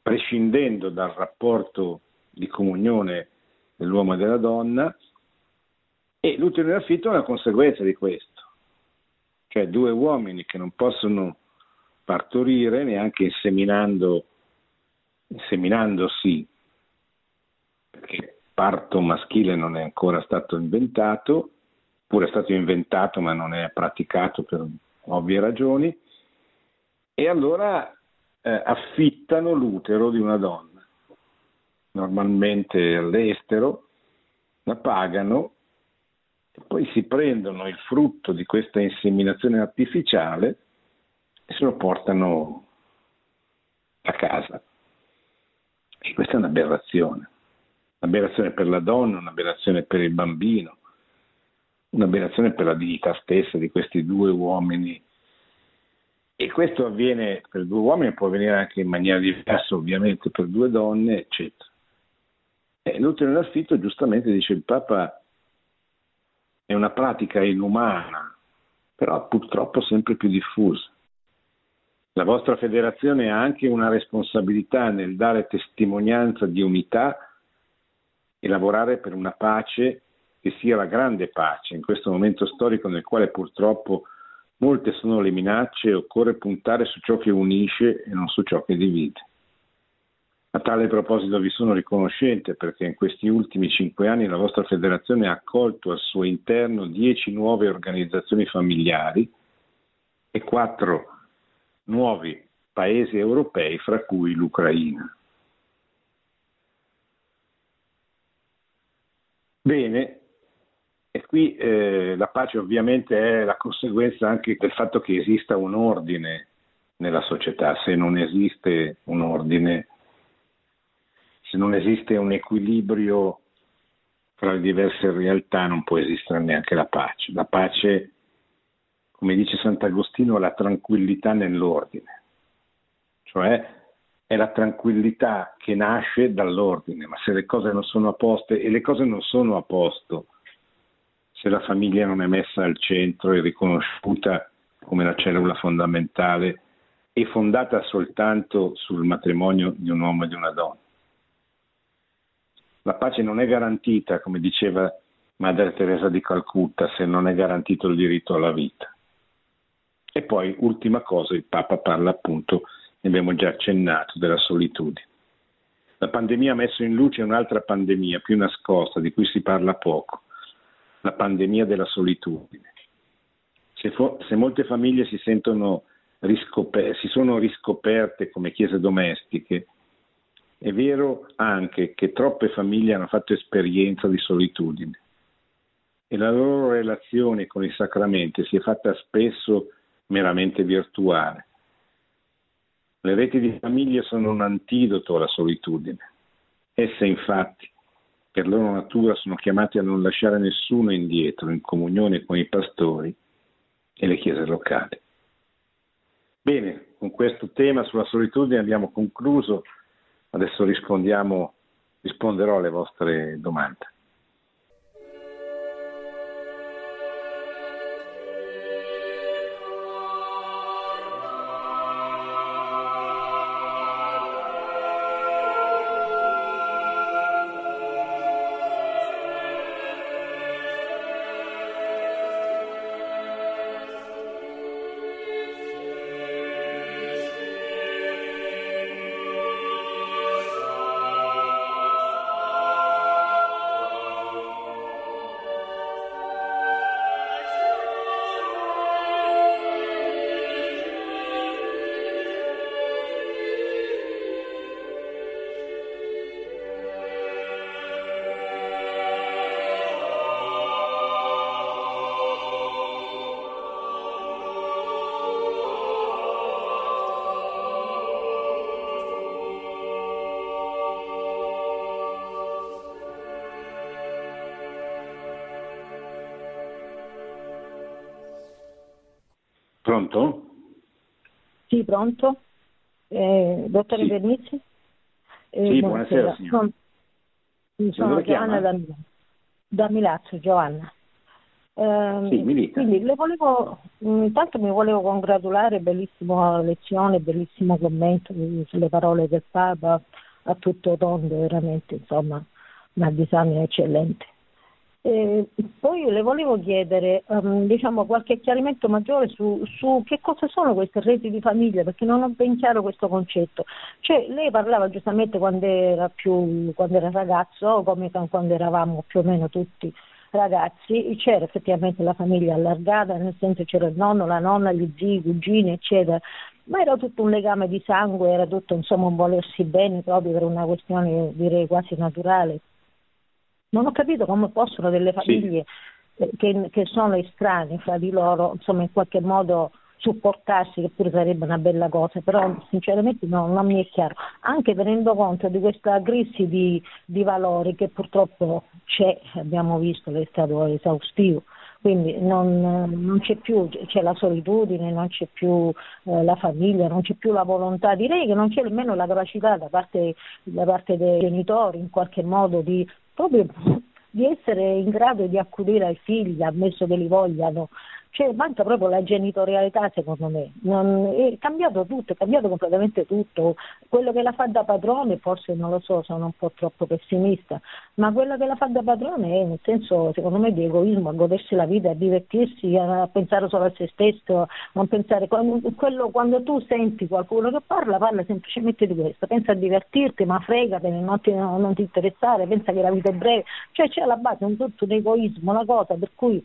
prescindendo dal rapporto di comunione dell'uomo e della donna, e l'utero in affitto è una conseguenza di questo. cioè due uomini che non possono partorire neanche inseminando, inseminandosi, perché il parto maschile non è ancora stato inventato, oppure è stato inventato ma non è praticato per ovvie ragioni, e allora eh, affittano l'utero di una donna, normalmente all'estero, la pagano e poi si prendono il frutto di questa inseminazione artificiale e se lo portano a casa. E questa è un'aberrazione, un'aberrazione per la donna, un'aberrazione per il bambino, un'aberrazione per la dignità stessa di questi due uomini. E questo avviene per due uomini, può avvenire anche in maniera diversa ovviamente per due donne, eccetera. E l'utero in affitto, giustamente dice il Papa, è una pratica inumana, però purtroppo sempre più diffusa. La vostra federazione ha anche una responsabilità nel dare testimonianza di unità e lavorare per una pace che sia la grande pace, in questo momento storico nel quale purtroppo molte sono le minacce e occorre puntare su ciò che unisce e non su ciò che divide. A tale proposito vi sono riconoscente perché in questi ultimi cinque anni la vostra federazione ha accolto al suo interno dieci nuove organizzazioni familiari e quattro nuovi paesi europei, fra cui l'Ucraina. Bene. E qui eh, la pace ovviamente è la conseguenza anche del fatto che esista un ordine nella società. Se non esiste un ordine, se non esiste un equilibrio tra le diverse realtà, non può esistere neanche la pace. La pace, come dice Sant'Agostino, è la tranquillità nell'ordine, cioè è la tranquillità che nasce dall'ordine, ma se le cose non sono a posto, e le cose non sono a posto, se la famiglia non è messa al centro e riconosciuta come la cellula fondamentale e fondata soltanto sul matrimonio di un uomo e di una donna. La pace non è garantita, come diceva Madre Teresa di Calcutta, se non è garantito il diritto alla vita. E poi, ultima cosa, il Papa parla appunto, ne abbiamo già accennato, della solitudine. La pandemia ha messo in luce un'altra pandemia più nascosta, di cui si parla poco. La pandemia della solitudine. Se, fo- se molte famiglie si sentono riscoper- si sono riscoperte come chiese domestiche, è vero anche che troppe famiglie hanno fatto esperienza di solitudine e la loro relazione con i sacramenti si è fatta spesso meramente virtuale. Le reti di famiglie sono un antidoto alla solitudine. Esse infatti per loro natura sono chiamati a non lasciare nessuno indietro in comunione con i pastori e le chiese locali. Bene, con questo tema sulla solitudine abbiamo concluso, adesso rispondiamo, risponderò alle vostre domande. Pronto? Sì, pronto. Eh, dottore sì. Vernici? Eh, sì, buonasera, buonasera signora. Sono Giovanna da Milazzo. Da Milazzo, Giovanna. Eh, sì, mi quindi le volevo, intanto mi volevo congratulare, bellissima lezione, bellissimo commento sulle parole del Papa, a tutto tondo, veramente, insomma, una disamina eccellente. Eh, poi le volevo chiedere um, diciamo qualche chiarimento maggiore su, su che cosa sono queste reti di famiglia, perché non ho ben chiaro questo concetto. Cioè, lei parlava giustamente quando era più quando era ragazzo, come quando eravamo più o meno tutti ragazzi, c'era effettivamente la famiglia allargata, nel senso c'era il nonno, la nonna, gli zii, i cugini eccetera, ma era tutto un legame di sangue, era tutto insomma un volersi bene proprio per una questione direi quasi naturale. Non ho capito come possono delle famiglie sì. che, che sono estranee fra di loro, insomma, in qualche modo supportarsi, che pure sarebbe una bella cosa, però sinceramente no, non mi è chiaro, anche tenendo conto di questa crisi di, di valori che purtroppo c'è, abbiamo visto che è stato esaustivo, quindi non, non c'è più, c'è la solitudine, non c'è più eh, la famiglia, non c'è più la volontà, direi che non c'è nemmeno la capacità da parte, da parte dei genitori in qualche modo di proprio di essere in grado di accudire ai figli, ammesso che li vogliano. Cioè, manca proprio la genitorialità, secondo me. Non, è cambiato tutto, è cambiato completamente tutto. Quello che la fa da padrone, forse non lo so, sono un po' troppo pessimista, ma quello che la fa da padrone è, nel senso, secondo me, di egoismo, a godersi la vita, a divertirsi, a pensare solo a se stesso, a non pensare. Quello, quando tu senti qualcuno che parla, parla semplicemente di questo. Pensa a divertirti, ma fregatene, non ti, non ti interessare, pensa che la vita è breve. Cioè, c'è alla base un tutto un egoismo, una cosa per cui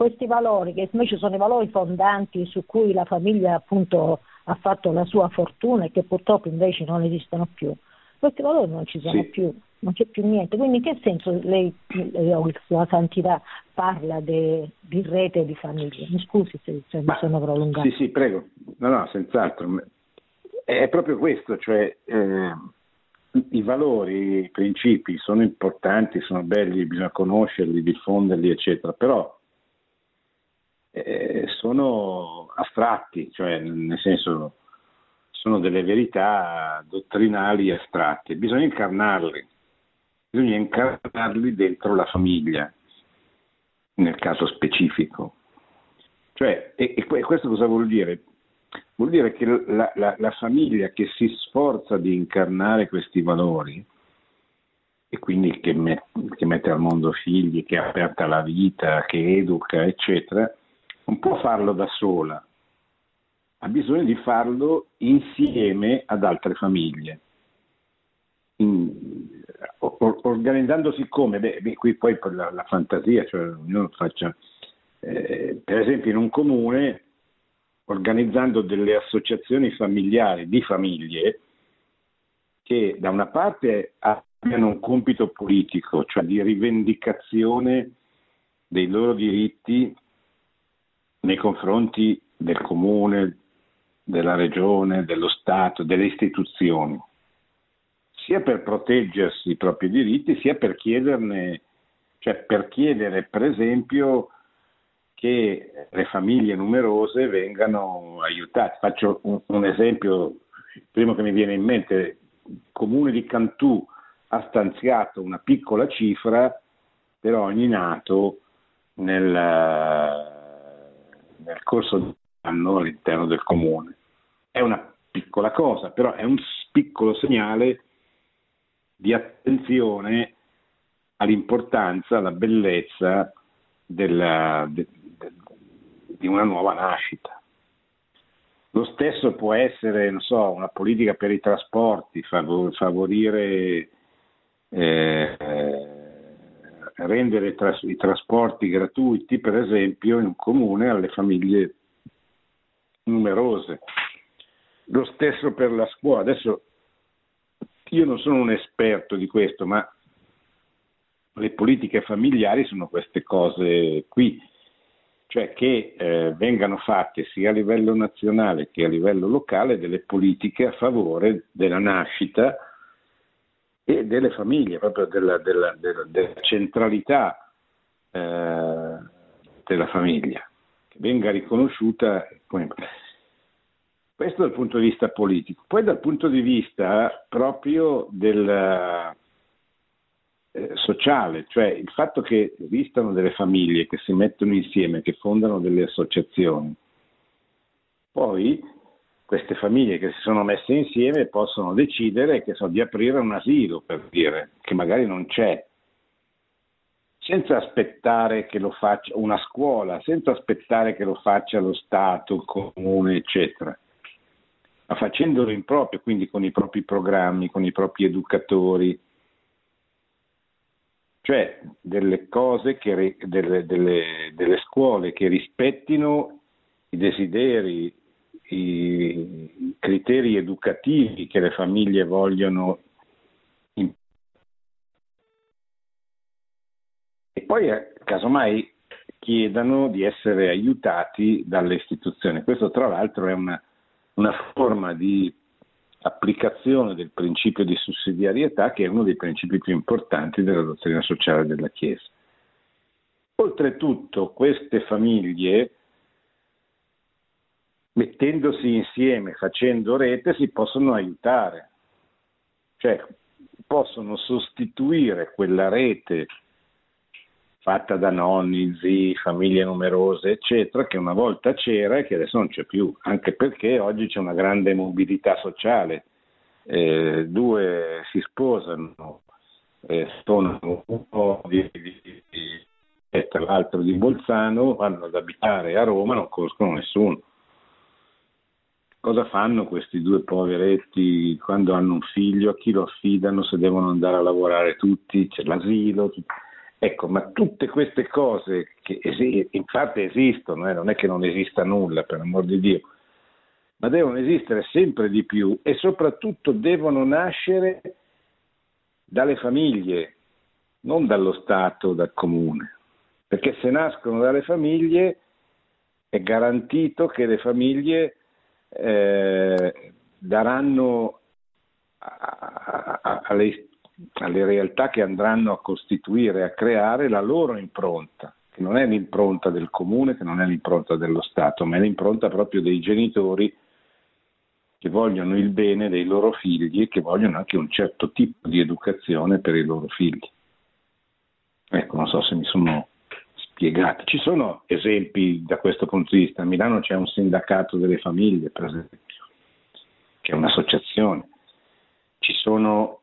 questi valori, che invece sono i valori fondanti su cui la famiglia appunto ha fatto la sua fortuna e che purtroppo invece non esistono più, questi valori non ci sono sì. più, non c'è più niente. Quindi in che senso lei, la Santità, parla de, di rete di famiglia? Mi scusi se, se Ma, mi sono prolungato. Sì, sì, prego. No, no, senz'altro. È proprio questo, cioè eh, i valori, i principi sono importanti, sono belli, bisogna conoscerli, diffonderli, eccetera, però Eh, sono astratti, cioè nel senso sono delle verità dottrinali astratte, bisogna incarnarli, bisogna incarnarli dentro la famiglia, nel caso specifico. Cioè, e, e questo cosa vuol dire? Vuol dire che la, la, la famiglia che si sforza di incarnare questi valori, e quindi che, met, che mette al mondo figli, che è aperta alla vita, che educa, eccetera, non può farlo da sola, ha bisogno di farlo insieme ad altre famiglie, in, or, organizzandosi come? Beh, qui poi la, la fantasia, cioè ognuno faccia, eh, per esempio in un comune, organizzando delle associazioni familiari di famiglie che da una parte abbiano un compito politico, cioè di rivendicazione dei loro diritti nei confronti del comune, della regione, dello Stato, delle istituzioni, sia per proteggersi i propri diritti, sia per chiederne, cioè per chiedere per esempio che le famiglie numerose vengano aiutate. Faccio un, un esempio, il primo che mi viene in mente, il comune di Cantù ha stanziato una piccola cifra per ogni nato nel nel corso dell'anno all'interno del comune. È una piccola cosa, però è un piccolo segnale di attenzione all'importanza, alla bellezza della, de, de, di una nuova nascita. Lo stesso può essere, non so, una politica per i trasporti, favorire, eh, rendere tras- i trasporti gratuiti, per esempio, in un comune alle famiglie numerose. Lo stesso per la scuola. Adesso io non sono un esperto di questo, ma le politiche familiari sono queste cose qui, cioè che eh, vengano fatte sia a livello nazionale che a livello locale delle politiche a favore della nascita e delle famiglie, proprio della, della, della, della centralità eh, della famiglia, che venga riconosciuta. Questo dal punto di vista politico. Poi dal punto di vista proprio del eh, sociale, cioè il fatto che esistano delle famiglie che si mettono insieme, che fondano delle associazioni, poi queste famiglie che si sono messe insieme possono decidere, che so, di aprire un asilo, per dire, che magari non c'è. senza aspettare che lo faccia una scuola, senza aspettare che lo faccia lo Stato, il Comune, eccetera, ma facendolo in proprio, quindi con i propri programmi, con i propri educatori, cioè delle cose che delle, delle, delle scuole che rispettino i desideri, i criteri educativi che le famiglie vogliono. E poi casomai chiedano di essere aiutati dalle istituzioni. Questo tra l'altro è una, una forma di applicazione del principio di sussidiarietà, che è uno dei principi più importanti della dottrina sociale della Chiesa. Oltretutto queste famiglie, mettendosi insieme, facendo rete, si possono aiutare, cioè possono sostituire quella rete fatta da nonni, zii, famiglie numerose, eccetera, che una volta c'era e che adesso non c'è più, anche perché oggi c'è una grande mobilità sociale, eh, due si sposano, eh, sono uno di, di, di e tra l'altro di Bolzano, vanno ad abitare a Roma, non conoscono nessuno. Cosa fanno questi due poveretti quando hanno un figlio? A chi lo affidano se devono andare a lavorare tutti? C'è l'asilo, tutto. Ecco, ma tutte queste cose che es- infatti esistono, eh, non è che non esista nulla, per amor di Dio, ma devono esistere sempre di più e soprattutto devono nascere dalle famiglie, non dallo Stato, dal Comune, perché se nascono dalle famiglie è garantito che le famiglie eh, daranno a- a- alle istituzioni, alle realtà che andranno a costituire, a creare, la loro impronta, che non è l'impronta del Comune, che non è l'impronta dello Stato, ma è l'impronta proprio dei genitori che vogliono il bene dei loro figli e che vogliono anche un certo tipo di educazione per i loro figli. Ecco, non so se mi sono spiegato. Ci sono esempi da questo punto di vista. A Milano c'è un sindacato delle famiglie, per esempio, che è un'associazione. Ci sono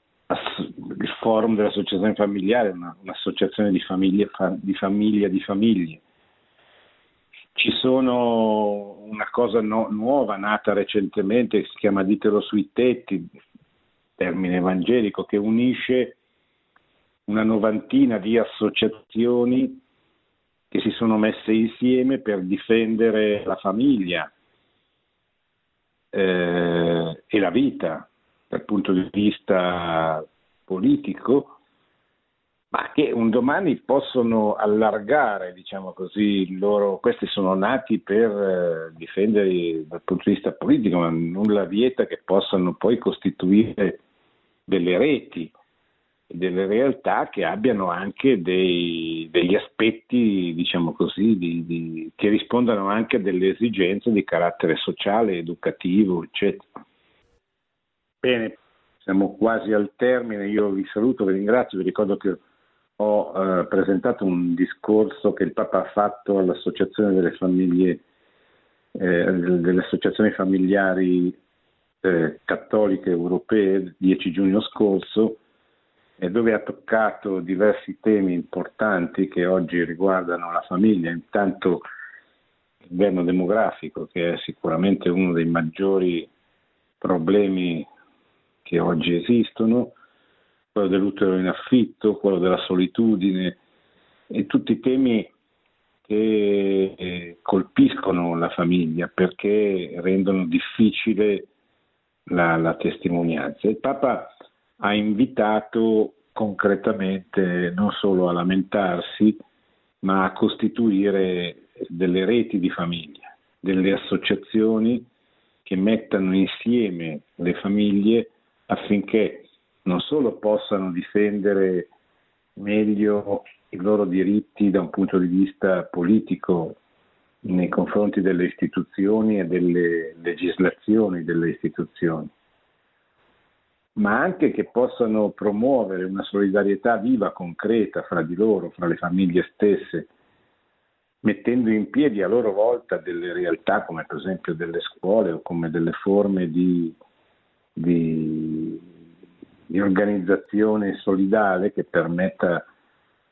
il Forum dell'associazione familiare, una, un'associazione di famiglie di famiglia di famiglie. Ci sono una cosa no, nuova nata recentemente che si chiama Ditelo sui tetti, termine evangelico, che unisce una novantina di associazioni che si sono messe insieme per difendere la famiglia eh, e la vita dal punto di vista politico, ma che un domani possono allargare, diciamo così, il loro. Questi sono nati per difendere dal punto di vista politico, ma nulla vieta che possano poi costituire delle reti, delle realtà che abbiano anche dei, degli aspetti, diciamo così, di, di, che rispondano anche a delle esigenze di carattere sociale, educativo, eccetera. Bene, siamo quasi al termine, io vi saluto, vi ringrazio, vi ricordo che ho eh, presentato un discorso che il Papa ha fatto all'Associazione delle Famiglie, eh, delle Associazioni Familiari eh, Cattoliche Europee il dieci giugno scorso, eh, dove ha toccato diversi temi importanti che oggi riguardano la famiglia, intanto il governo demografico, che è sicuramente uno dei maggiori problemi che oggi esistono, quello dell'utero in affitto, quello della solitudine e tutti i temi che colpiscono la famiglia perché rendono difficile la, la testimonianza. Il Papa ha invitato concretamente non solo a lamentarsi, ma a costituire delle reti di famiglia, delle associazioni che mettano insieme le famiglie affinché non solo possano difendere meglio i loro diritti da un punto di vista politico nei confronti delle istituzioni e delle legislazioni delle istituzioni, ma anche che possano promuovere una solidarietà viva, concreta fra di loro, fra le famiglie stesse, mettendo in piedi a loro volta delle realtà come per esempio delle scuole o come delle forme di Di, di organizzazione solidale che permetta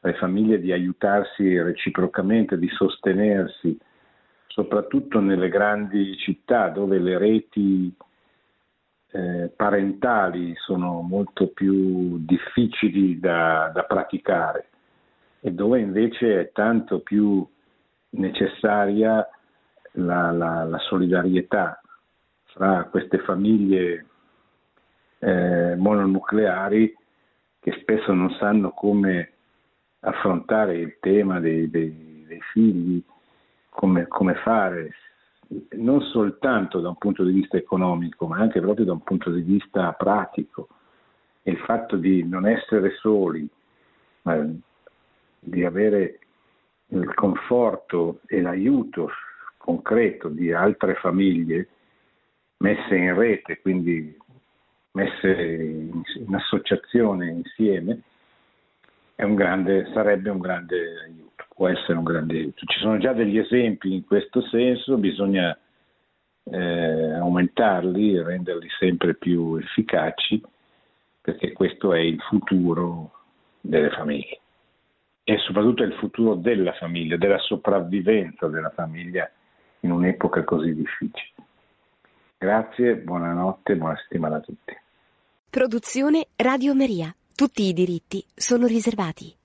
alle famiglie di aiutarsi reciprocamente, di sostenersi, soprattutto nelle grandi città dove le reti eh, parentali sono molto più difficili da, da praticare e dove invece è tanto più necessaria la, la, la solidarietà fra queste famiglie eh, mononucleari che spesso non sanno come affrontare il tema dei, dei, dei figli, come, come fare, non soltanto da un punto di vista economico, ma anche proprio da un punto di vista pratico. E il fatto di non essere soli, ma di avere il conforto e l'aiuto concreto di altre famiglie messe in rete, quindi messe in, in associazione insieme, è un grande, sarebbe un grande aiuto, può essere un grande aiuto. Ci sono già degli esempi in questo senso, bisogna eh, aumentarli e renderli sempre più efficaci, perché questo è il futuro delle famiglie e soprattutto è il futuro della famiglia, della sopravvivenza della famiglia in un'epoca così difficile. Grazie, buonanotte, buona settimana a tutti. Produzione Radio Maria. Tutti i diritti sono riservati.